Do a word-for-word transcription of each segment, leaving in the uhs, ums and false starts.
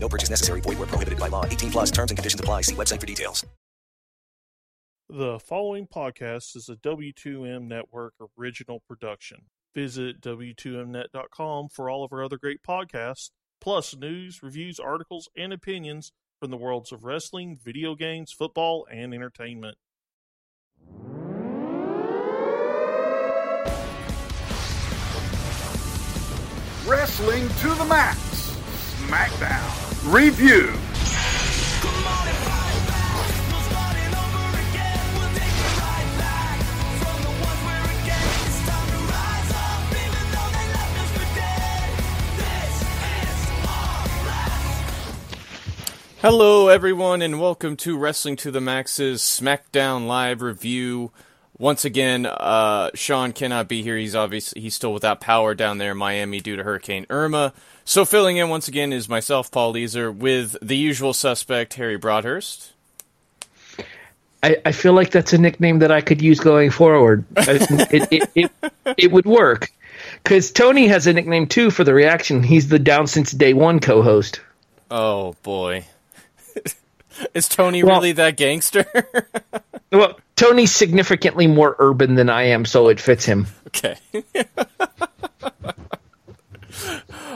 No purchase necessary. Void where prohibited by law. eighteen plus terms and conditions apply. See website for details. The following podcast is a W two M Network original production. Visit W two M net dot com for all of our other great podcasts, plus news, reviews, articles, and opinions from the worlds of wrestling, video games, football, and entertainment. Wrestling to the max. SmackDown. Review. Hello, everyone, and welcome to Wrestling to the Max's SmackDown Live Review. Once again, uh, Sean cannot be here. He's obviously he's still without power down there in Miami due to Hurricane Irma. So filling in once again is myself, Paul Leeser, with the usual suspect, Harry Broadhurst. I, I feel like that's a nickname that I could use going forward. it, it, it, it, it would work. Because Tony has a nickname, too, for the reaction. He's the Down Since Day One co-host. Oh, boy. Is Tony well, really that gangster? Well, Tony's significantly more urban than I am, so it fits him. Okay.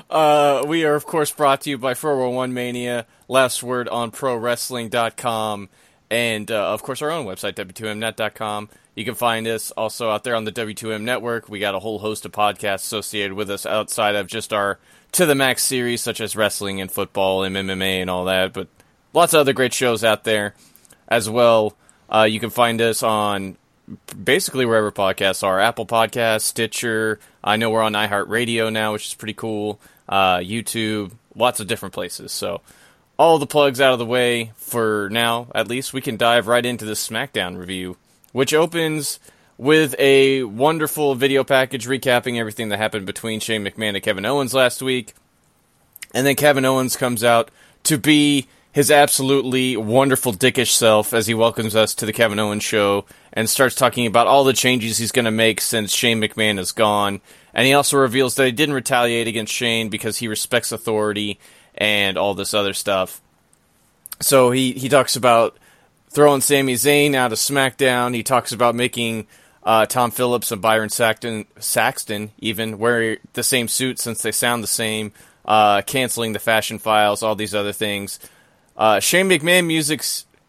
uh, we are, of course, brought to you by four one one Mania, last word on Pro Wrestling dot com, and, uh, of course, our own website, W two M net dot com. You can find us also out there on the W two M Network. We got a whole host of podcasts associated with us outside of just our To The Max series, such as wrestling and football and M M A and all that, but lots of other great shows out there as well. Uh, you can find us on basically wherever podcasts are. Apple Podcasts, Stitcher. I know we're on iHeartRadio now, which is pretty cool. Uh, YouTube. Lots of different places. So all the plugs out of the way for now, at least. We can dive right into the SmackDown review, which opens with a wonderful video package recapping everything that happened between Shane McMahon and Kevin Owens last week. And then Kevin Owens comes out to be his absolutely wonderful dickish self as he welcomes us to the Kevin Owens show and starts talking about all the changes he's going to make since Shane McMahon is gone. And he also reveals that he didn't retaliate against Shane because he respects authority and all this other stuff. So he, he talks about throwing Sami Zayn out of SmackDown. He talks about making uh, Tom Phillips and Byron Saxton, Saxton even wear the same suit since they sound the same, uh, canceling the fashion files, all these other things. Uh, Shane McMahon music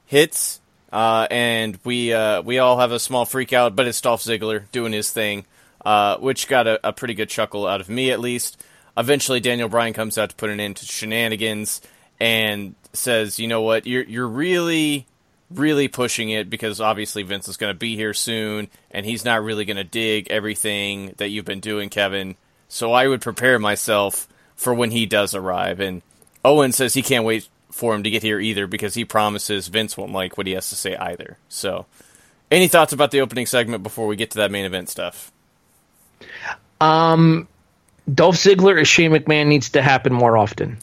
hits, uh, and we uh, we all have a small freak out, but it's Dolph Ziggler doing his thing, uh, which got a, a pretty good chuckle out of me, at least. Eventually, Daniel Bryan comes out to put an end to shenanigans and says, you know what, you're, you're really, really pushing it, because obviously Vince is going to be here soon, and he's not really going to dig everything that you've been doing, Kevin, so I would prepare myself for when he does arrive. And Owen says he can't wait for him to get here either, because he promises Vince won't like what he has to say either. So, any thoughts about the opening segment before we get to that main event stuff? Um, Dolph Ziggler as Shane McMahon needs to happen more often.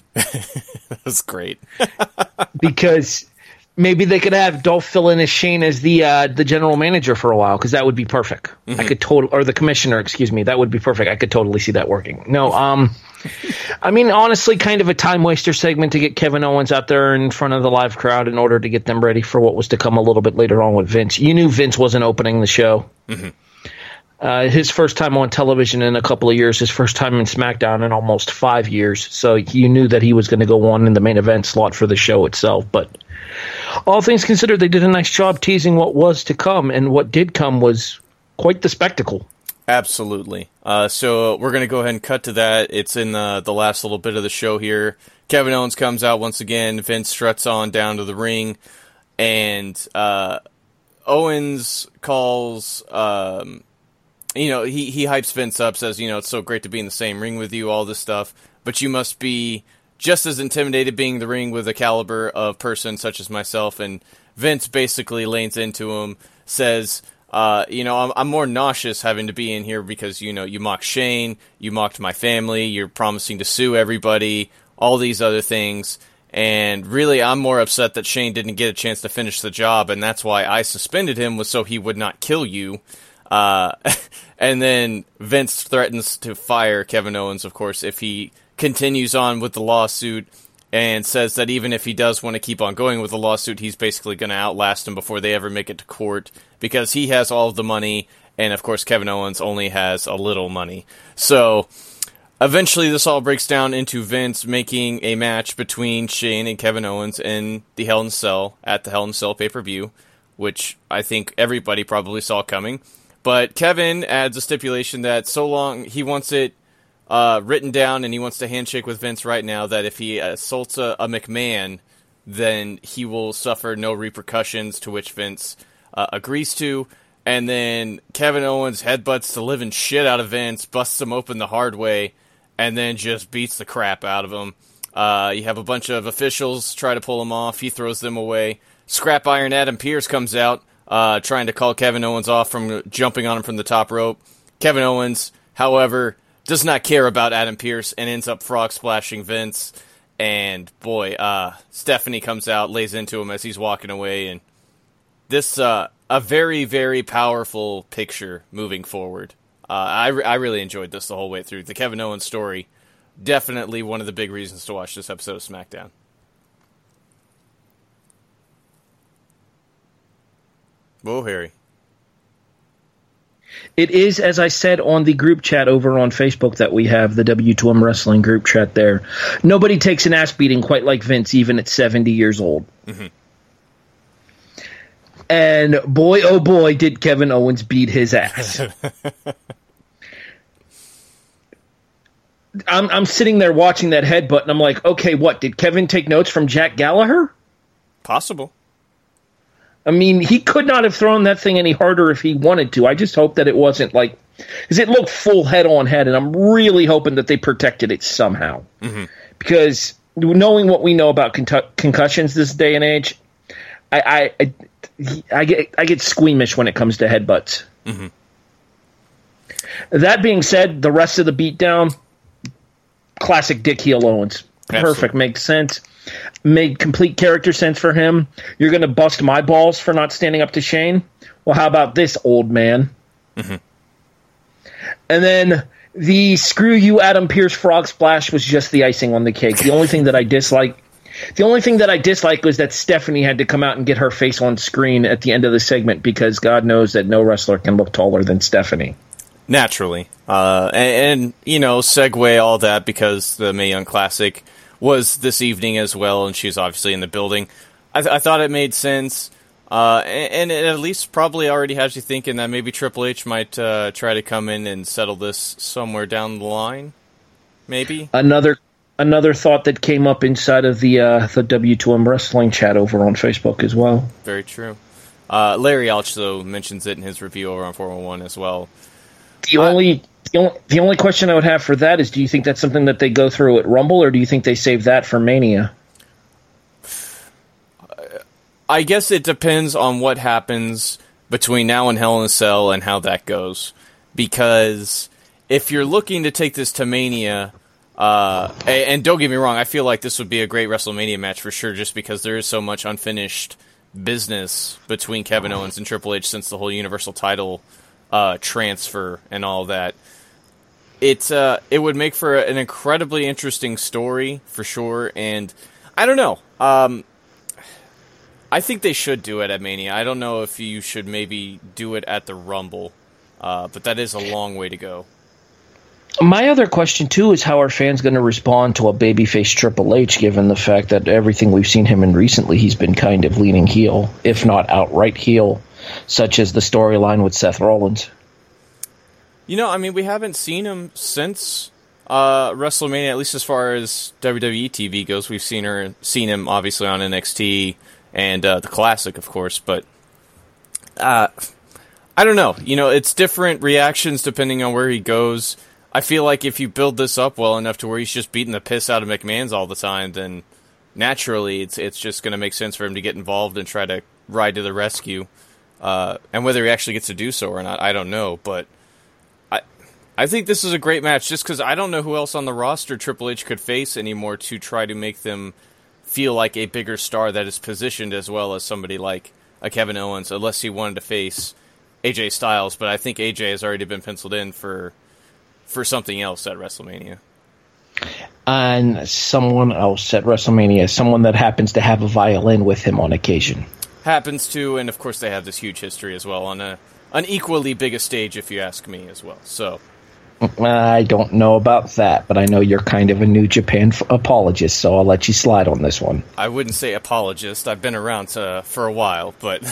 That's great. Because maybe they could have Dolph fill in as Shane as the uh, the general manager for a while, because that would be perfect. Mm-hmm. I could totally, or the commissioner, excuse me, that would be perfect. I could totally see that working. No, um. I mean, honestly, kind of a time waster segment to get Kevin Owens out there in front of the live crowd in order to get them ready for what was to come a little bit later on with Vince. You knew Vince wasn't opening the show. Mm-hmm. Uh, his first time on television in a couple of years, his first time in SmackDown in almost five years. So you knew that he was going to go on in the main event slot for the show itself. But all things considered, they did a nice job teasing what was to come, and what did come was quite the spectacle. Absolutely. Uh, so we're going to go ahead and cut to that. It's in the, the last little bit of the show here. Kevin Owens comes out once again. Vince struts on down to the ring. And uh, Owens calls, um, you know, he, he hypes Vince up, says, you know, it's so great to be in the same ring with you, all this stuff. But you must be just as intimidated being in the ring with a caliber of person such as myself. And Vince basically leans into him, says, uh, you know, I'm, I'm more nauseous having to be in here because, you know, you mocked Shane, you mocked my family, you're promising to sue everybody, all these other things. And really, I'm more upset that Shane didn't get a chance to finish the job, and that's why I suspended him, was so he would not kill you. Uh, and then Vince threatens to fire Kevin Owens, of course, if he continues on with the lawsuit, and says that even if he does want to keep on going with the lawsuit, he's basically going to outlast him before they ever make it to court, because he has all of the money, and of course Kevin Owens only has a little money. So eventually, this all breaks down into Vince making a match between Shane and Kevin Owens in the Hell in a Cell, at the Hell in a Cell pay-per-view, which I think everybody probably saw coming. But Kevin adds a stipulation that so long he wants it uh, written down, and he wants to handshake with Vince right now, that if he assaults a, a McMahon, then he will suffer no repercussions, to which Vince uh, agrees to. And then Kevin Owens headbutts the living shit out of Vince, busts him open the hard way, and then just beats the crap out of him. Uh, you have a bunch of officials try to pull him off. He throws them away. Scrap Iron Adam Pierce comes out, uh, trying to call Kevin Owens off from jumping on him from the top rope. Kevin Owens, however, does not care about Adam Pierce and ends up frog splashing Vince. And boy, uh, Stephanie comes out, lays into him as he's walking away. And this, uh, a very, very powerful picture moving forward. Uh, I, re- I really enjoyed this the whole way through. The Kevin Owens story, definitely one of the big reasons to watch this episode of SmackDown. Whoa, Harry. It is, as I said, on the group chat over on Facebook that we have, the W two M Wrestling group chat there. Nobody takes an ass beating quite like Vince, even at seventy years old. Mm-hmm. And boy, oh boy, did Kevin Owens beat his ass. I'm, I'm sitting there watching that headbutt, and I'm like, okay, what? Did Kevin take notes from Jack Gallagher? Possible. I mean, he could not have thrown that thing any harder if he wanted to. I just hope that it wasn't like... because it looked full head-on head, and I'm really hoping that they protected it somehow. Mm-hmm. Because knowing what we know about con- concussions this day and age, I... I, I I get I get squeamish when it comes to headbutts. Mm-hmm. That being said, the rest of the beatdown, classic Dick heel Owens. Absolutely. Perfect. Makes sense. Made complete character sense for him. You're going to bust my balls for not standing up to Shane? Well, how about this, old man? Mm-hmm. And then the screw you Adam Pierce frog splash was just the icing on the cake. The only thing that I dislike... The only thing that I disliked was that Stephanie had to come out and get her face on screen at the end of the segment, because God knows that no wrestler can look taller than Stephanie. Naturally. Uh, and, and, you know, segue all that, because the Mae Young Classic was this evening as well, and she's obviously in the building. I, th- I thought it made sense, uh, and, and it at least probably already has you thinking that maybe Triple H might uh, try to come in and settle this somewhere down the line, maybe? Another Another thought that came up inside of the uh, the W two M Wrestling chat over on Facebook as well. Very true. Uh, Larry Alch, though, mentions it in his review over on four one one as well. The uh, only the only the only question I would have for that is, do you think that's something that they go through at Rumble, or do you think they save that for Mania? I guess it depends on what happens between now and Hell in a Cell and how that goes. Because if you're looking to take this to Mania... Uh, and don't get me wrong, I feel like this would be a great WrestleMania match for sure, just because there is so much unfinished business between Kevin Owens and Triple H since the whole Universal title uh, transfer and all that. It, uh, it would make for an incredibly interesting story, for sure, and I don't know. Um, I think they should do it at Mania. I don't know if you should maybe do it at the Rumble, uh, but that is a long way to go. My other question, too, is how are fans going to respond to a babyface Triple H, given the fact that everything we've seen him in recently, he's been kind of leaning heel, if not outright heel, such as the storyline with Seth Rollins. You know, I mean, we haven't seen him since uh, WrestleMania, at least as far as W W E T V goes. We've seen her, seen him, obviously, on N X T and uh, the Classic, of course, but... Uh, I don't know. You know, it's different reactions depending on where he goes. I feel like if you build this up well enough to where he's just beating the piss out of McMahon's all the time, then naturally it's it's just going to make sense for him to get involved and try to ride to the rescue. Uh, and whether he actually gets to do so or not, I don't know. But I I think this is a great match just because I don't know who else on the roster Triple H could face anymore to try to make them feel like a bigger star that is positioned as well as somebody like a Kevin Owens, unless he wanted to face A J Styles. But I think A J has already been penciled in for for something else at WrestleMania. And someone else at WrestleMania, someone that happens to have a violin with him on occasion. Happens to, and of course they have this huge history as well on a an equally big a stage, if you ask me, as well. So I don't know about that, but I know you're kind of a New Japan f- apologist, so I'll let you slide on this one. I wouldn't say apologist. I've been around to, for a while, but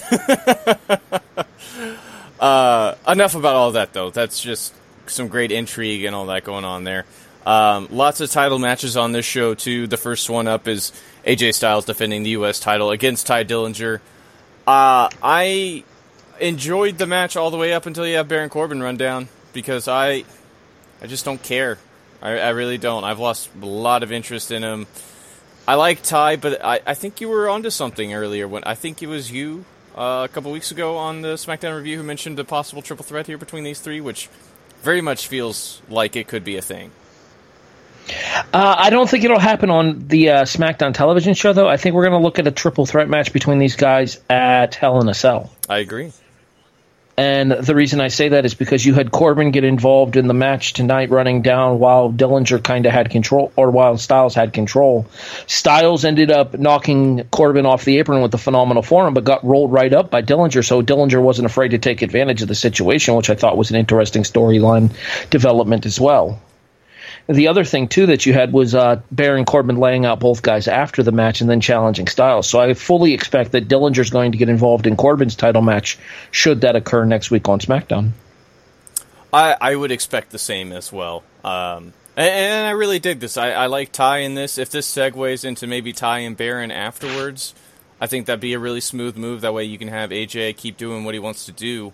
uh, enough about all that, though. That's just some great intrigue and all that going on there. Um, lots of title matches on this show, too. The first one up is A J Styles defending the U S title against Ty Dillinger. Uh, I enjoyed the match all the way up until you have Baron Corbin run down, because I... I just don't care. I, I really don't. I've lost a lot of interest in him. I like Ty, but I, I think you were onto something earlier. When I think it was you uh, a couple weeks ago on the SmackDown review who mentioned a possible triple threat here between these three, which very much feels like it could be a thing. Uh, I don't think it'll happen on the uh, SmackDown television show, though. I think we're going to look at a triple threat match between these guys at Hell in a Cell. I agree. And the reason I say that is because you had Corbin get involved in the match tonight running down while Dillinger kind of had control, or while Styles had control. Styles ended up knocking Corbin off the apron with the phenomenal forearm, but got rolled right up by Dillinger, so Dillinger wasn't afraid to take advantage of the situation, which I thought was an interesting storyline development as well. The other thing, too, that you had was uh, Baron Corbin laying out both guys after the match and then challenging Styles. So I fully expect that Dillinger's going to get involved in Corbin's title match should that occur next week on SmackDown. I, I would expect the same as well. Um, and, and I really dig this. I, I like Ty in this. If this segues into maybe Ty and Baron afterwards, I think that'd be a really smooth move. That way you can have A J keep doing what he wants to do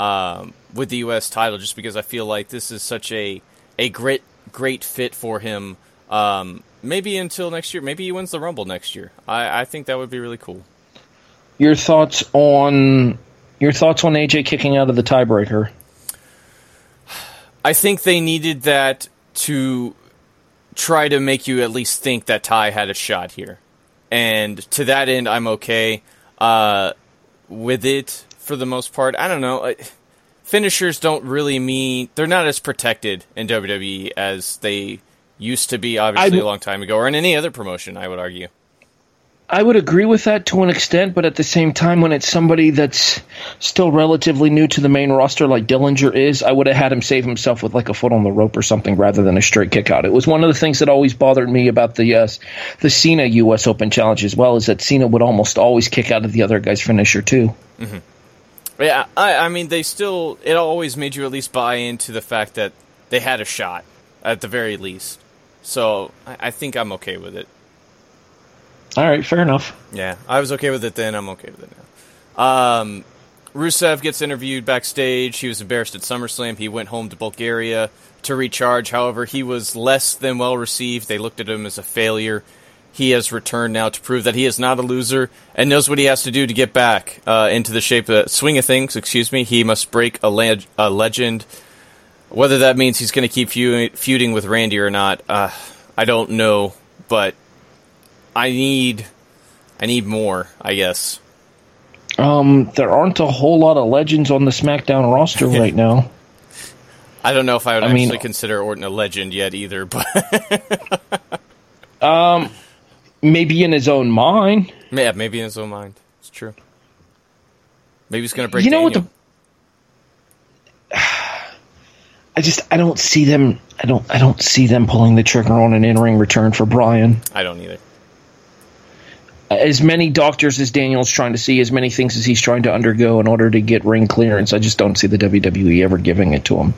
um, with the U S title, just because I feel like this is such a, a great... great fit for him. Um, maybe until next year. Maybe he wins the Rumble next year. I, I think that would be really cool. Your thoughts on your thoughts on A J kicking out of the tiebreaker? I think they needed that to try to make you at least think that Ty had a shot here. And to that end, I'm okay uh, with it for the most part. I don't know. I, Finishers don't really mean... They're not as protected in W W E as they used to be, obviously, w- a long time ago, or in any other promotion, I would argue. I would agree with that to an extent, but at the same time, when it's somebody that's still relatively new to the main roster like Dillinger is, I would have had him save himself with like a foot on the rope or something rather than a straight kick out. It was one of the things that always bothered me about the uh, the Cena U S Open Challenge as well, is that Cena would almost always kick out of the other guy's finisher too. Mm-hmm. Yeah, I, I mean, they still... It always made you at least buy into the fact that they had a shot, at the very least. So, I, I think I'm okay with it. All right, fair enough. Yeah, I was okay with it then, I'm okay with it now. Um, Rusev gets interviewed backstage. He was embarrassed at SummerSlam. He went home to Bulgaria to recharge. However, he was less than well-received. They looked at him as a failure. He has returned now to prove that he is not a loser and knows what he has to do to get back uh, into the shape of, swing of things. Excuse me. He must break a, le- a legend. Whether that means he's going to keep feud- feuding with Randy or not, uh, I don't know. But I need, I need more, I guess. Um, there aren't a whole lot of legends on the SmackDown roster right now. I don't know if I would I actually mean, consider Orton a legend yet either, but um. Maybe in his own mind. Yeah, maybe in his own mind. It's true. Maybe he's going to break you know Daniel. What the... I just, I don't see them, I don't, I don't see them pulling the trigger on an in-ring return for Bryan. I don't either. As many doctors as Daniel's trying to see, as many things as he's trying to undergo in order to get ring clearance, I just don't see the W W E ever giving it to him.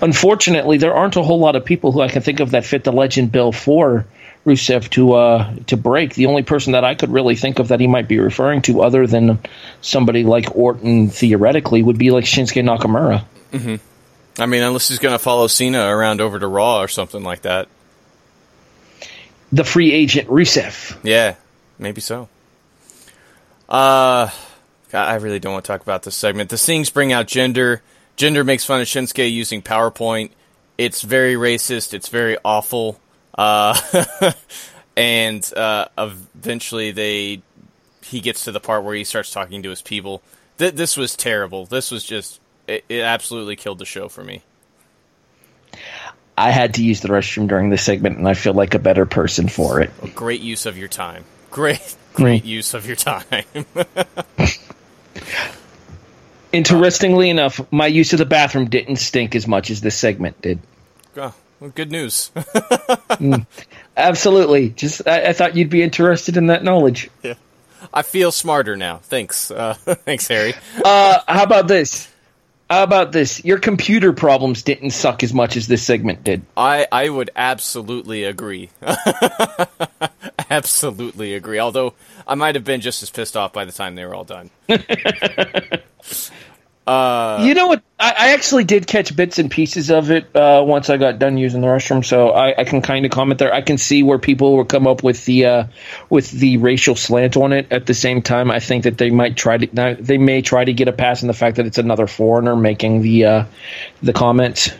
Unfortunately, there aren't a whole lot of people who I can think of that fit the legend bill for Rusev to uh, to break. The only person that I could really think of that he might be referring to other than somebody like Orton theoretically would be like Shinsuke Nakamura. Mm-hmm. I mean, unless he's going to follow Cena around over to Raw or something like that. The free agent Rusev. Yeah, maybe so. Uh, God, I really don't want to talk about this segment. The Sings bring out Jinder. Jinder makes fun of Shinsuke using PowerPoint. It's very racist. It's very awful. Uh, and uh, eventually they he gets to the part where he starts talking to his people. Th- this was terrible. This was just... It, it absolutely killed the show for me. I had to use the restroom during this segment, and I feel like a better person for it. Great use of your time. Great, great use of your time. Interestingly enough, my use of the bathroom didn't stink as much as this segment did. Oh, well, good news. mm, absolutely. Just, I, I thought you'd be interested in that knowledge. Yeah. I feel smarter now. Thanks. Uh, thanks, Harry. uh, how about this? How about this? Your computer problems didn't suck as much as this segment did. I, I would absolutely agree. Absolutely agree. Although I might have been just as pissed off by the time they were all done. uh, you know what? I, I actually did catch bits and pieces of it uh, once I got done using the restroom, so I, I can kind of comment there. I can see where people will come up with the uh, with the racial slant on it. At the same time, I think that they might try to they may try to get a pass on the fact that it's another foreigner making the uh, the comments.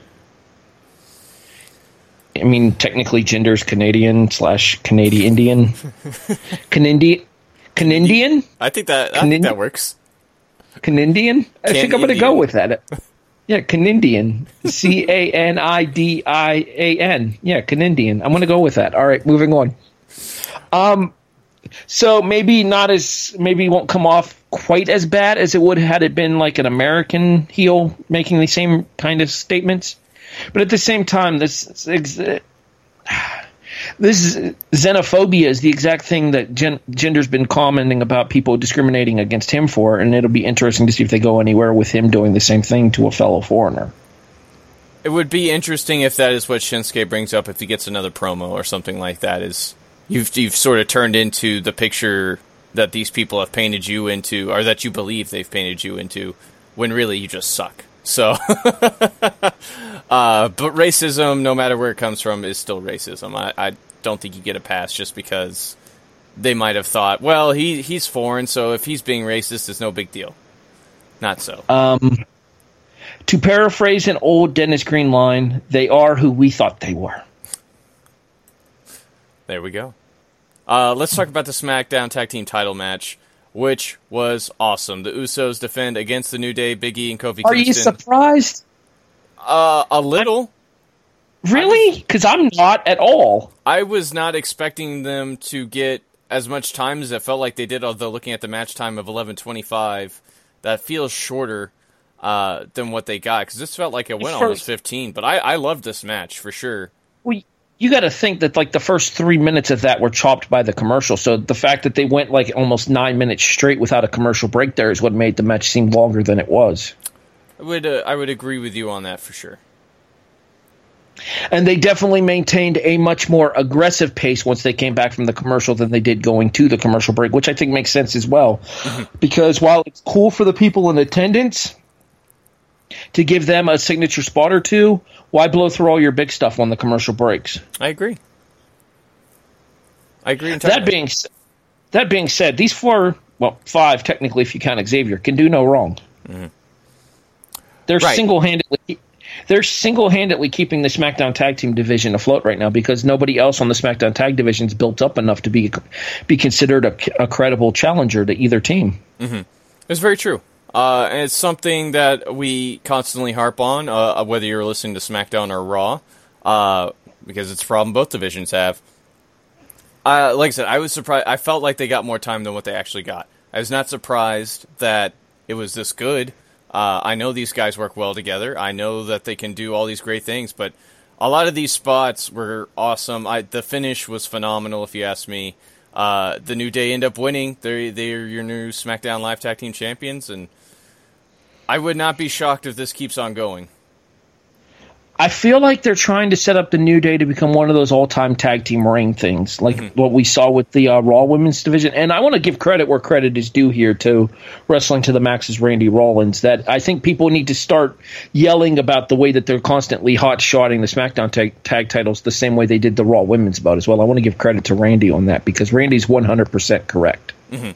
I mean, technically, Jinder's Canadian slash Canadian Indian, Canindi, Canindian. I think that I Canin- think that works. Canindian. I think I'm going to go with that. Yeah, Canindian. C A N I D I A N. Yeah, Canindian. I'm going to go with that. All right, moving on. Um, so maybe not as maybe won't come off quite as bad as it would had it been like an American heel making the same kind of statements. But at the same time, this this xenophobia is the exact thing that Jin, Jinder's been commenting about people discriminating against him for, and it'll be interesting to see if they go anywhere with him doing the same thing to a fellow foreigner. It would be interesting if that is what Shinsuke brings up if he gets another promo or something like that. Is you've you've sort of turned into the picture that these people have painted you into, or that you believe they've painted you into, when really you just suck. So, uh, but racism, no matter where it comes from, is still racism. I, I don't think you get a pass just because they might have thought, well, he he's foreign, so if he's being racist, it's no big deal. Not so. Um, to paraphrase an old Dennis Green line, they are who we thought they were. There we go. Uh, let's talk about the SmackDown Tag Team title match, which was awesome. The Usos defend against the New Day, Big E, and Kofi Kingston. Are you surprised? Uh, a little. I, really? Because I'm not at all. I was not expecting them to get as much time as it felt like they did, although looking at the match time of eleven twenty-five, that feels shorter uh, than what they got, because this felt like it went First, almost fifteen. But I, I loved this match, for sure. We. You got to think that like the first three minutes of that were chopped by the commercial. So the fact that they went like almost nine minutes straight without a commercial break there is what made the match seem longer than it was. I would uh, I would agree with you on that for sure. And they definitely maintained a much more aggressive pace once they came back from the commercial than they did going to the commercial break, which I think makes sense as well. Mm-hmm. Because while it's cool for the people in attendance to give them a signature spot or two, why blow through all your big stuff on the commercial breaks? I agree. I agree entirely. That being, that being said, these four, well, five technically if you count Xavier, can do no wrong. Mm-hmm. They're right. single-handedly they're single-handedly keeping the SmackDown Tag Team division afloat right now because nobody else on the SmackDown Tag division is built up enough to be be considered a, a credible challenger to either team. Mm-hmm. It's very true. Uh, and it's something that we constantly harp on, uh, whether you're listening to SmackDown or Raw, uh, because it's a problem both divisions have. Uh, like I said, I was surprised. I felt like they got more time than what they actually got. I was not surprised that it was this good. Uh, I know these guys work well together. I know that they can do all these great things, but a lot of these spots were awesome. I, the finish was phenomenal, if you ask me. Uh, the New Day end up winning. They're, they're your new SmackDown Live Tag Team Champions, and I would not be shocked if this keeps on going. I feel like they're trying to set up the New Day to become one of those all-time tag team reign things, like mm-hmm. what we saw with the uh, Raw Women's Division. And I want to give credit where credit is due here to Wrestling to the Max's Randy Rollins, that I think people need to start yelling about the way that they're constantly hot-shotting the SmackDown tag, tag titles the same way they did the Raw Women's bout as well. I want to give credit to Randy on that because Randy's one hundred percent correct. Mm-hmm.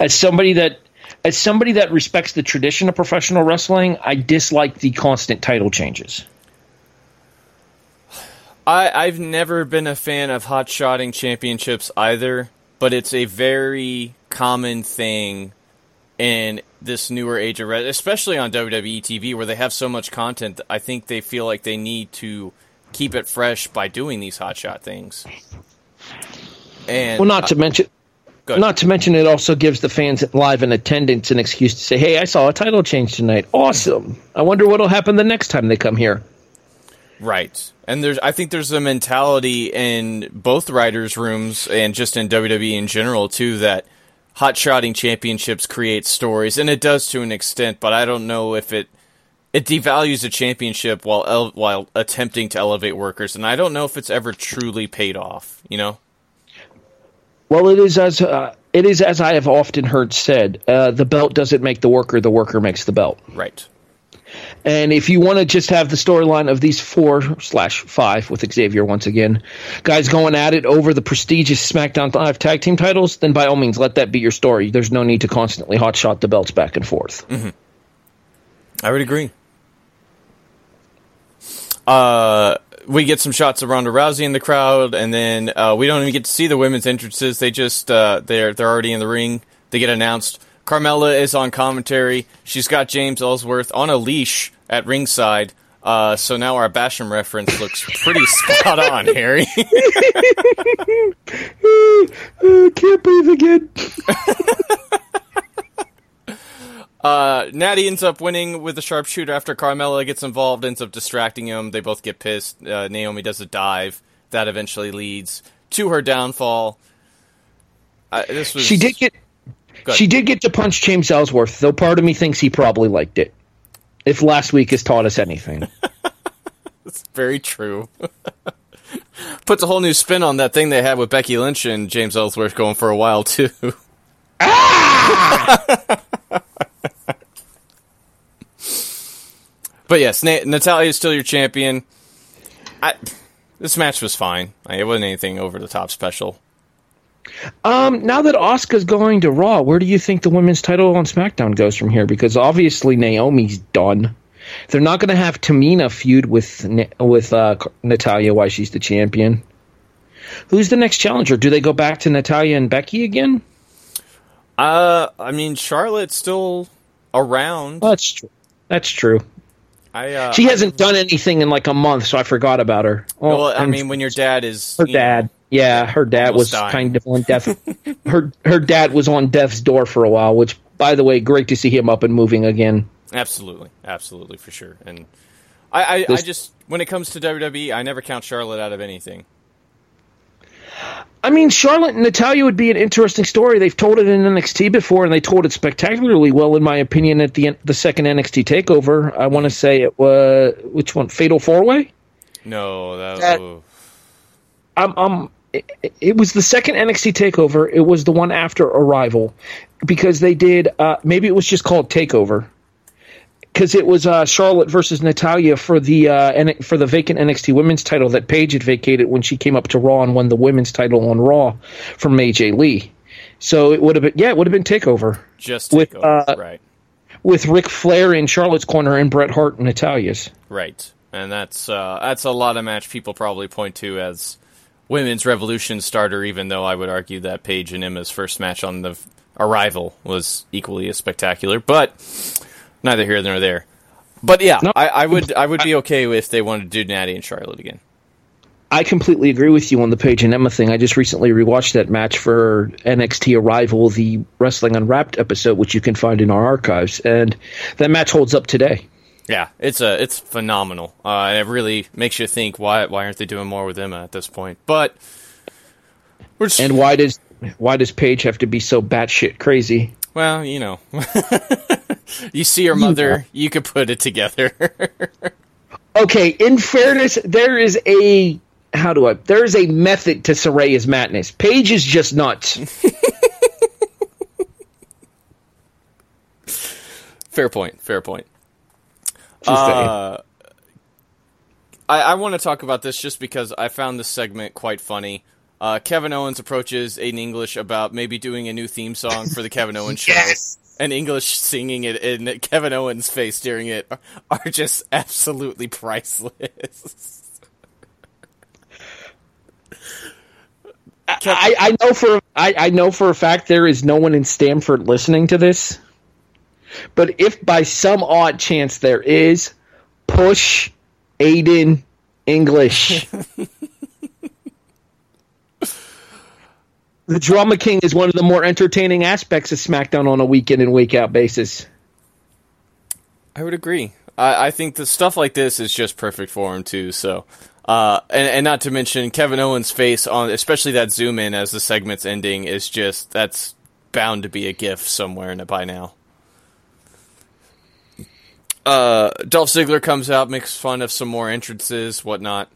As somebody that – as somebody that respects the tradition of professional wrestling, I dislike the constant title changes. I, I've never been a fan of hot-shotting championships either, but it's a very common thing in this newer age of wrestling, especially on W W E T V, where they have so much content. I think they feel like they need to keep it fresh by doing these hotshot things. And well, not I, to mention... Not to mention, it also gives the fans live in attendance an excuse to say, hey, I saw a title change tonight. Awesome. I wonder what will happen the next time they come here. Right. And there's, I think there's a mentality in both writers' rooms and just in W W E in general, too, that hot-shotting championships creates stories. And it does to an extent, but I don't know if it it devalues a championship while ele- while attempting to elevate workers. And I don't know if it's ever truly paid off, you know? Well, it is as uh, it is as I have often heard said, uh, the belt doesn't make the worker, the worker makes the belt. Right. And if you want to just have the storyline of these four slash five, with Xavier once again, guys going at it over the prestigious SmackDown Live tag team titles, then by all means, let that be your story. There's no need to constantly hotshot the belts back and forth. Mm-hmm. I would agree. Uh... We get some shots of Ronda Rousey in the crowd, and then uh, we don't even get to see the women's entrances. They just uh, they're they're already in the ring. They get announced. Carmella is on commentary. She's got James Ellsworth on a leash at ringside. Uh, so now our Basham reference looks pretty spot on, Harry. I can't breathe again. Uh, Natty ends up winning with a sharpshooter after Carmella gets involved, ends up distracting him. They both get pissed. Uh, Naomi does a dive. That eventually leads to her downfall. Uh, this was... She did get she did get to punch James Ellsworth, though part of me thinks he probably liked it, if last week has taught us anything. That's very true. Puts a whole new spin on that thing they had with Becky Lynch and James Ellsworth going for a while, too. Ah! But yes, Na- Natalya is still your champion. I, this match was fine. Like, it wasn't anything over the top special. Um, now that Asuka's going to Raw, where do you think the women's title on SmackDown goes from here? Because obviously Naomi's done. They're not going to have Tamina feud with Na- with uh, Natalya while she's the champion. Who's the next challenger? Do they go back to Natalya and Becky again? Uh, I mean, Charlotte's still around. Well, that's true. That's true. I, uh, she hasn't I, done anything in like a month, so I forgot about her. Oh, well, I mean, when your dad is her dad, know, yeah, her dad was dying. kind of on death. her her dad was on death's door for a while, which, by the way, great to see him up and moving again. Absolutely, absolutely for sure. And I, I, this, I just when it comes to W W E, I never count Charlotte out of anything. I mean, Charlotte and Natalya would be an interesting story. They've told it in N X T before, and they told it spectacularly well, in my opinion, at the the second N X T Takeover. I want to say it was, which one? Fatal Four-Way? No, that, that was... Um, um, it, it was the second N X T Takeover. It was the one after Arrival, because they did, uh, maybe it was just called Takeover, because it was uh, Charlotte versus Natalya for the uh, N- for the vacant N X T Women's title that Paige had vacated when she came up to Raw and won the Women's title on Raw from A J Lee. So it would have been yeah, it would have been Takeover, just with, takeover, uh, right? With Ric Flair in Charlotte's corner and Bret Hart in Natalya's, right? And that's uh, that's a lot of match people probably point to as Women's Revolution starter. Even though I would argue that Paige and Emma's first match on the Arrival was equally as spectacular, but. Neither here nor there, but yeah, no, I, I would I would be okay if they wanted to do Natty and Charlotte again. I completely agree with you on the Paige and Emma thing. I just recently rewatched that match for N X T Arrival, the Wrestling Unwrapped episode, which you can find in our archives, and that match holds up today. Yeah, it's a it's phenomenal. Uh, it really makes you think why why aren't they doing more with Emma at this point? But we're just... and why does why does Paige have to be so batshit crazy? Well, you know. You see your mother, yeah. You could put it together. Okay, in fairness, there is a how do I there is a method to Soraya's madness. Paige is just nuts. Fair point, fair point. Uh, I, I want to talk about this just because I found this segment quite funny. Uh, Kevin Owens approaches Aiden English about maybe doing a new theme song for the Kevin Owens show. Yes. and English singing it in Kevin Owens' face during it are just absolutely priceless. I, I know for I, I know for a fact there is no one in Stamford listening to this, but if by some odd chance there is, push Aiden English. The Drama King is one of the more entertaining aspects of SmackDown on a week-in and week-out basis. I would agree. I, I think the stuff like this is just perfect for him too. So. Uh, and, and not to mention Kevin Owens' face on, especially that zoom in as the segment's ending, is just, that's bound to be a gif somewhere in it by now. Uh, Dolph Ziggler comes out, makes fun of some more entrances, whatnot.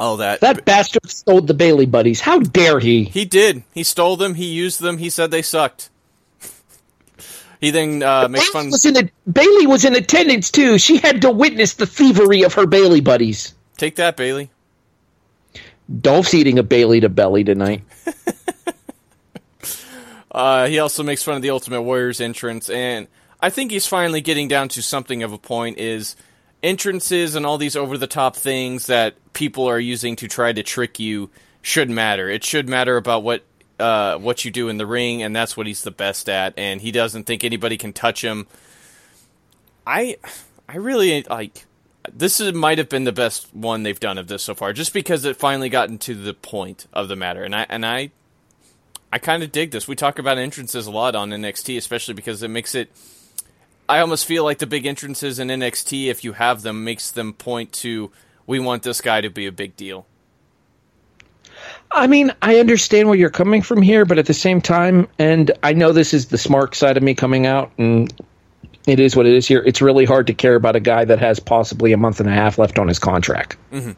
All that. That bastard stole the Bailey buddies. How dare he? He did. He stole them. He used them. He said they sucked. He then uh, makes fun. Was in a, Bailey was in attendance too. She had to witness the thievery of her Bailey buddies. Take that, Bailey. Dolph's eating a Bailey to belly tonight. uh, he also makes fun of the Ultimate Warrior's entrance, and I think he's finally getting down to something of a point, is entrances and all these over-the-top things that people are using to try to trick you should matter. It should matter about what uh, what you do in the ring, and that's what he's the best at, and he doesn't think anybody can touch him. I, I really, like... This is, might have been the best one they've done of this so far, just because it finally gotten to the point of the matter. And I and I, I kind of dig this. We talk about entrances a lot on N X T, especially because it makes it... I almost feel like the big entrances in N X T, if you have them, makes them point to, we want this guy to be a big deal. I mean, I understand where you're coming from here, but at the same time, and I know this is the smart side of me coming out, and... It is what it is here. It's really hard to care about a guy that has possibly a month and a half left on his contract. Mm-hmm.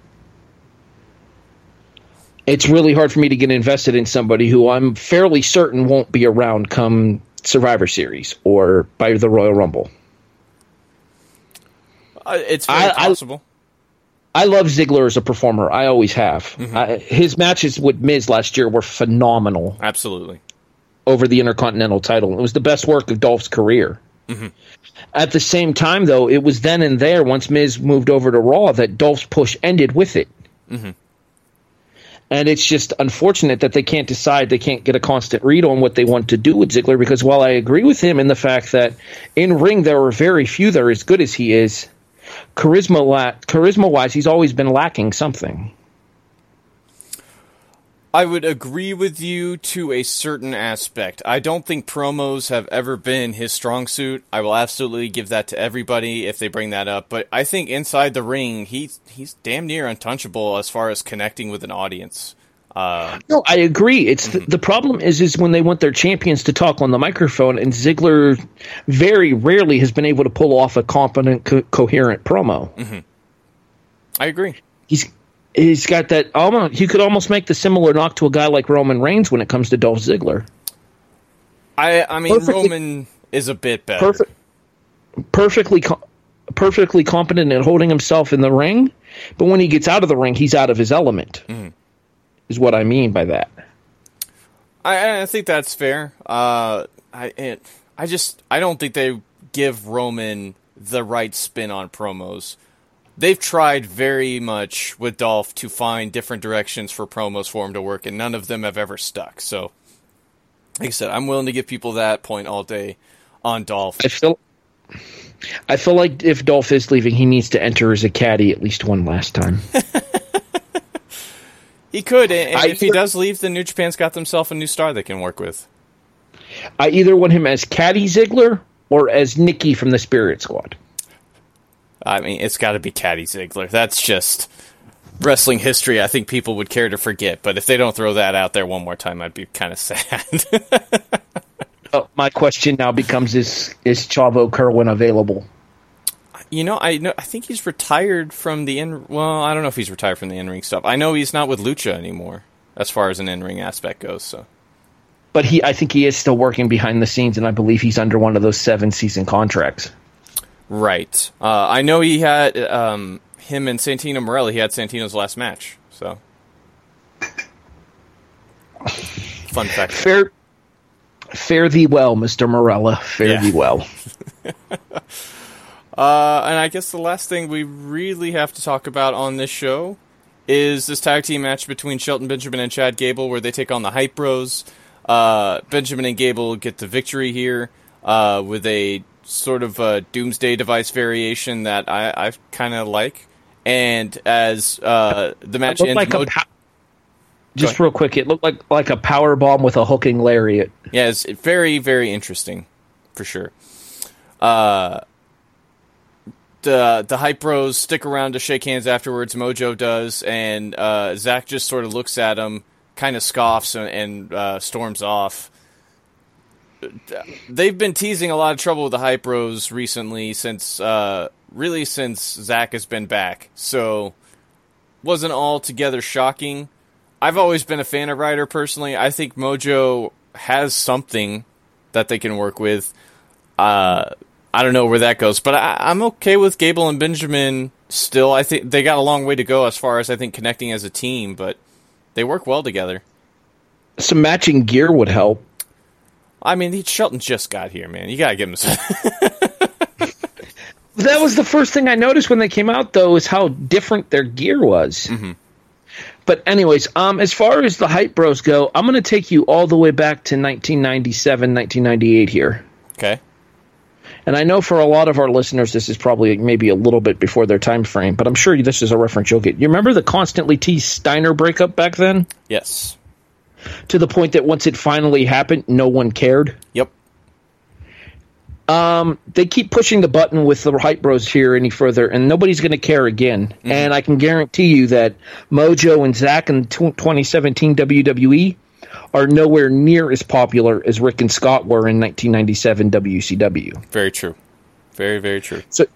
It's really hard for me to get invested in somebody who I'm fairly certain won't be around come Survivor Series or by the Royal Rumble. Uh, it's very I, possible. I, I love Ziggler as a performer. I always have. Mm-hmm. I, his matches with Miz last year were phenomenal. Absolutely. Over the Intercontinental title. It was the best work of Dolph's career. Mm-hmm. At the same time, though, it was then and there, once Miz moved over to Raw, that Dolph's push ended with it. Mm-hmm. And it's just unfortunate that they can't decide, they can't get a constant read on what they want to do with Ziggler, because while I agree with him in the fact that in ring there are very few that are as good as he is, charisma la- charisma-wise, he's always been lacking something. I would agree with you to a certain aspect. I don't think promos have ever been his strong suit. I will absolutely give that to everybody if they bring that up. But I think inside the ring, he, he's damn near untouchable as far as connecting with an audience. Uh, no, I agree. It's mm-hmm. the, the problem is is when they want their champions to talk on the microphone, and Ziggler very rarely has been able to pull off a competent, co- coherent promo. Mm-hmm. I agree. He's... He's got that almost. You could almost make the similar knock to a guy like Roman Reigns when it comes to Dolph Ziggler. I, I mean, perfectly, Roman is a bit better. Perfect, perfectly, perfectly competent at holding himself in the ring, but when he gets out of the ring, he's out of his element. Mm-hmm. Is what I mean by that. I, I think that's fair. Uh, I, it, I just, I don't think they give Roman the right spin on promos. They've tried very much with Dolph to find different directions for promos for him to work, and none of them have ever stuck. So, like I said, I'm willing to give people that point all day on Dolph. I feel, I feel like if Dolph is leaving, he needs to enter as a caddy at least one last time. He could, and, and I, if he does leave, then New Japan's got themselves a new star they can work with. I either want him as Caddy Ziggler or as Nikki from the Spirit Squad. I mean, it's got to be Caddy Ziggler. That's just wrestling history I think people would care to forget. But if they don't throw that out there one more time, I'd be kind of sad. Oh, my question now becomes, is is Chavo Kerwin available? You know, I know, I think he's retired from the in... Well, I don't know if he's retired from the in-ring stuff. I know he's not with Lucha anymore as far as an in-ring aspect goes. So, But he, I think he is still working behind the scenes, and I believe he's under one of those seven-season contracts. Right. Uh, I know he had um, him and Santino Morella. He had Santino's last match. So, fun fact. Fair, Fare thee well, Mister Morella. Fare yeah. thee well. Uh, and I guess the last thing we really have to talk about on this show is this tag team match between Shelton Benjamin and Chad Gable, where they take on the Hype Bros. Uh, Benjamin and Gable get the victory here uh, with a sort of a Doomsday device variation that I, I kind of like. And as uh, the match ends... Like Mo- po- just real quick, it looked like, like a power bomb with a hooking lariat. Yeah, it's very, very interesting, for sure. Uh... The, the Hype Bros stick around to shake hands afterwards. Mojo does, and uh, Zach just sort of looks at him, kind of scoffs, and, and uh, storms off. They've been teasing a lot of trouble with the Hype Bros recently, since uh, really since Zach has been back. So, wasn't altogether shocking. I've always been a fan of Ryder personally. I think Mojo has something that they can work with. Uh... I don't know where that goes, but I, I'm okay with Gable and Benjamin still. I think they got a long way to go as far as I think connecting as a team, but they work well together. Some matching gear would help. I mean, Shelton just got here, man. You gotta give him some. That was the first thing I noticed when they came out, though, is how different their gear was. Mm-hmm. But anyways, um, as far as the Hype Bros go, I'm going to take you all the way back to nineteen ninety-seven, nineteen ninety-eight here. Okay. And I know for a lot of our listeners, this is probably maybe a little bit before their time frame, but I'm sure this is a reference you'll get. You remember the constantly teased Steiner breakup back then? Yes. To the point that once it finally happened, no one cared? Yep. Um, they keep pushing the button with the Hype Bros here any further, and nobody's going to care again. Mm-hmm. And I can guarantee you that Mojo and Zach in twenty seventeen W W E are nowhere near as popular as Rick and Scott were in nineteen ninety-seven W C W. Very true. Very, very true. So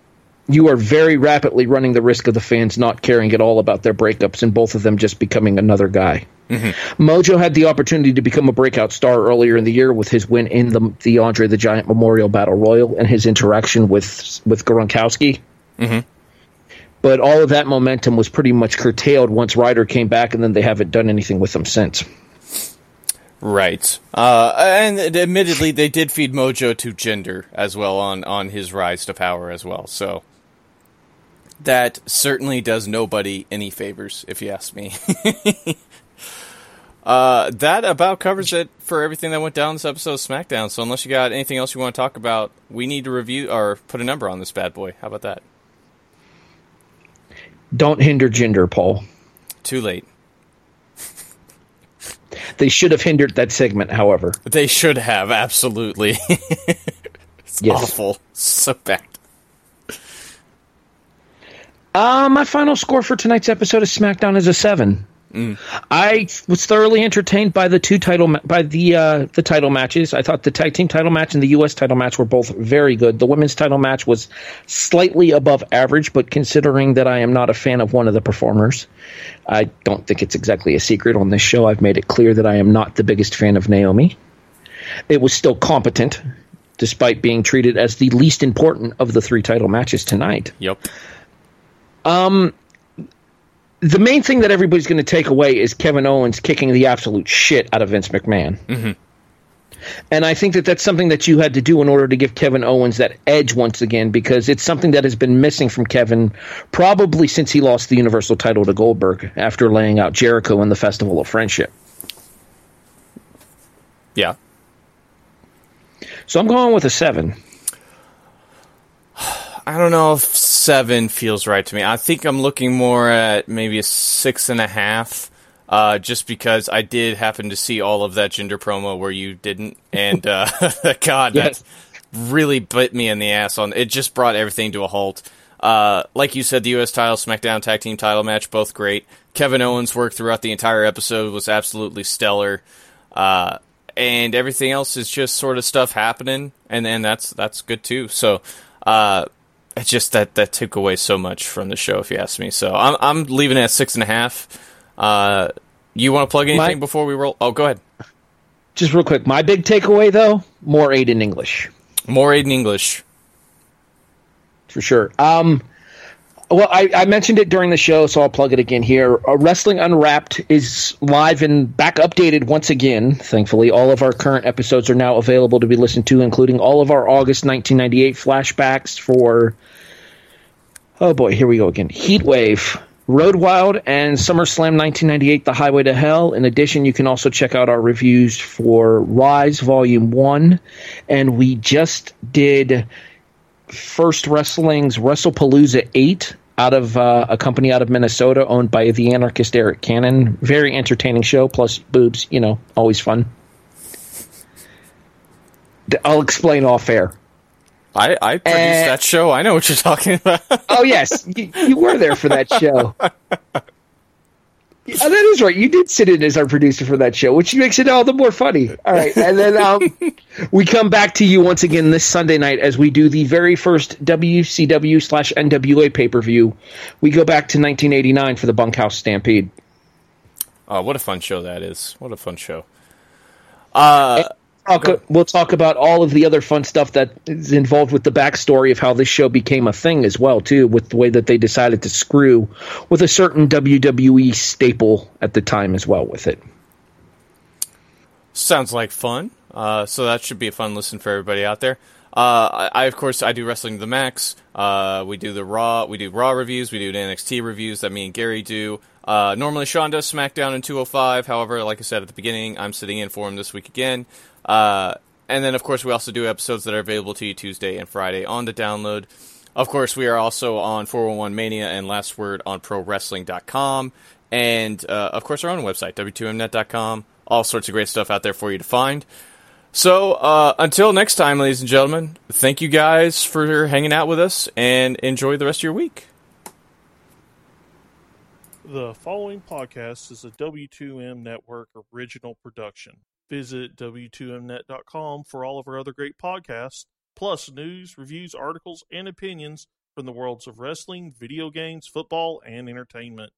you are very rapidly running the risk of the fans not caring at all about their breakups and both of them just becoming another guy. Mm-hmm. Mojo had the opportunity to become a breakout star earlier in the year with his win in the, the Andre the Giant Memorial Battle Royal and his interaction with, with Gronkowski. Mm-hmm. But all of that momentum was pretty much curtailed once Ryder came back, and then they haven't done anything with him since. Right. Uh, and admittedly, they did feed Mojo to Jinder as well on, on his rise to power as well. So that certainly does nobody any favors, if you ask me. uh, that about covers it for everything that went down this episode of SmackDown. So unless you got anything else you want to talk about, we need to review or put a number on this bad boy. How about that? Don't hinder Jinder, Paul. Too late. They should have hindered that segment, however. They should have, absolutely. It's yes. awful. So bad. Uh, my final score for tonight's episode of SmackDown is a seven. Mm. I was thoroughly entertained by the two title ma- by the uh, the title matches. I thought the tag team title match and the U S title match were both very good. The women's title match was slightly above average, but considering that I am not a fan of one of the performers, I don't think it's exactly a secret on this show. I've made it clear that I am not the biggest fan of Naomi. It was still competent, despite being treated as the least important of the three title matches tonight. Yep. Um. The main thing that everybody's going to take away is Kevin Owens kicking the absolute shit out of Vince McMahon. Mm-hmm. And I think that that's something that you had to do in order to give Kevin Owens that edge once again, because it's something that has been missing from Kevin probably since he lost the Universal title to Goldberg after laying out Jericho in the Festival of Friendship. Yeah. So I'm going with a seven. I don't know if seven feels right to me. I think I'm looking more at maybe a six and a half, uh, just because I did happen to see all of that Jinder promo where you didn't, and uh, God, yes. that really bit me in the ass. On it just brought everything to a halt. Uh, like you said, the U S title, SmackDown tag team title match, both great. Kevin Owens' work throughout the entire episode was absolutely stellar, uh, and everything else is just sort of stuff happening, and and that's that's good too. So. Uh, It's just that that took away so much from the show, if you ask me. So I'm I'm leaving it at six and a half. Uh, you want to plug anything my, before we roll? Oh, go ahead. Just real quick. My big takeaway, though, more Aiden English. More Aiden English. For sure. Um, Well, I, I mentioned it during the show, so I'll plug it again here. Uh, Wrestling Unwrapped is live and back updated once again, thankfully. All of our current episodes are now available to be listened to, including all of our August nineteen ninety-eight flashbacks for, oh boy, here we go again, Heatwave, Road Wild, and SummerSlam nineteen ninety-eight, The Highway to Hell. In addition, you can also check out our reviews for Rise Volume one, and we just did First Wrestling's WrestlePalooza eight out of uh, a company out of Minnesota owned by the anarchist Eric Cannon. Very entertaining show, plus boobs, you know, always fun. I'll explain off air. I, I produced and, that show. I know what you're talking about. Oh, yes. You, you were there for that show. Oh, that is right. You did sit in as our producer for that show, which makes it all the more funny. All right. And then um, we come back to you once again this Sunday night as we do the very first W C W slash N W A pay-per-view. We go back to nineteen eighty-nine for the Bunkhouse Stampede. Oh, what a fun show that is. What a fun show. Uh... And- Talk, we'll talk about all of the other fun stuff that is involved with the backstory of how this show became a thing as well, too, with the way that they decided to screw with a certain W W E staple at the time as well with it. Sounds like fun. Uh, so that should be a fun listen for everybody out there. Uh, I, of course, I do Wrestling to the Max. Uh, we do the Raw, we do Raw reviews, we do the N X T reviews that me and Gary do. Uh, normally Sean does SmackDown and two oh five. However, like I said at the beginning, I'm sitting in for him this week again. Uh, and then, of course, we also do episodes that are available to you Tuesday and Friday on the download. Of course, we are also on four one one Mania and Last Word on Pro Wrestling dot com. And, uh, of course, our own website, W two M net dot com. All sorts of great stuff out there for you to find. So, uh, until next time, ladies and gentlemen, thank you guys for hanging out with us and enjoy the rest of your week. The following podcast is a W two M Network original production. Visit W two M net dot com for all of our other great podcasts, plus news, reviews, articles, and opinions from the worlds of wrestling, video games, football, and entertainment.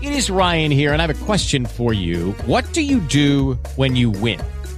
It is Ryan here, and I have a question for you. What do you do when you win?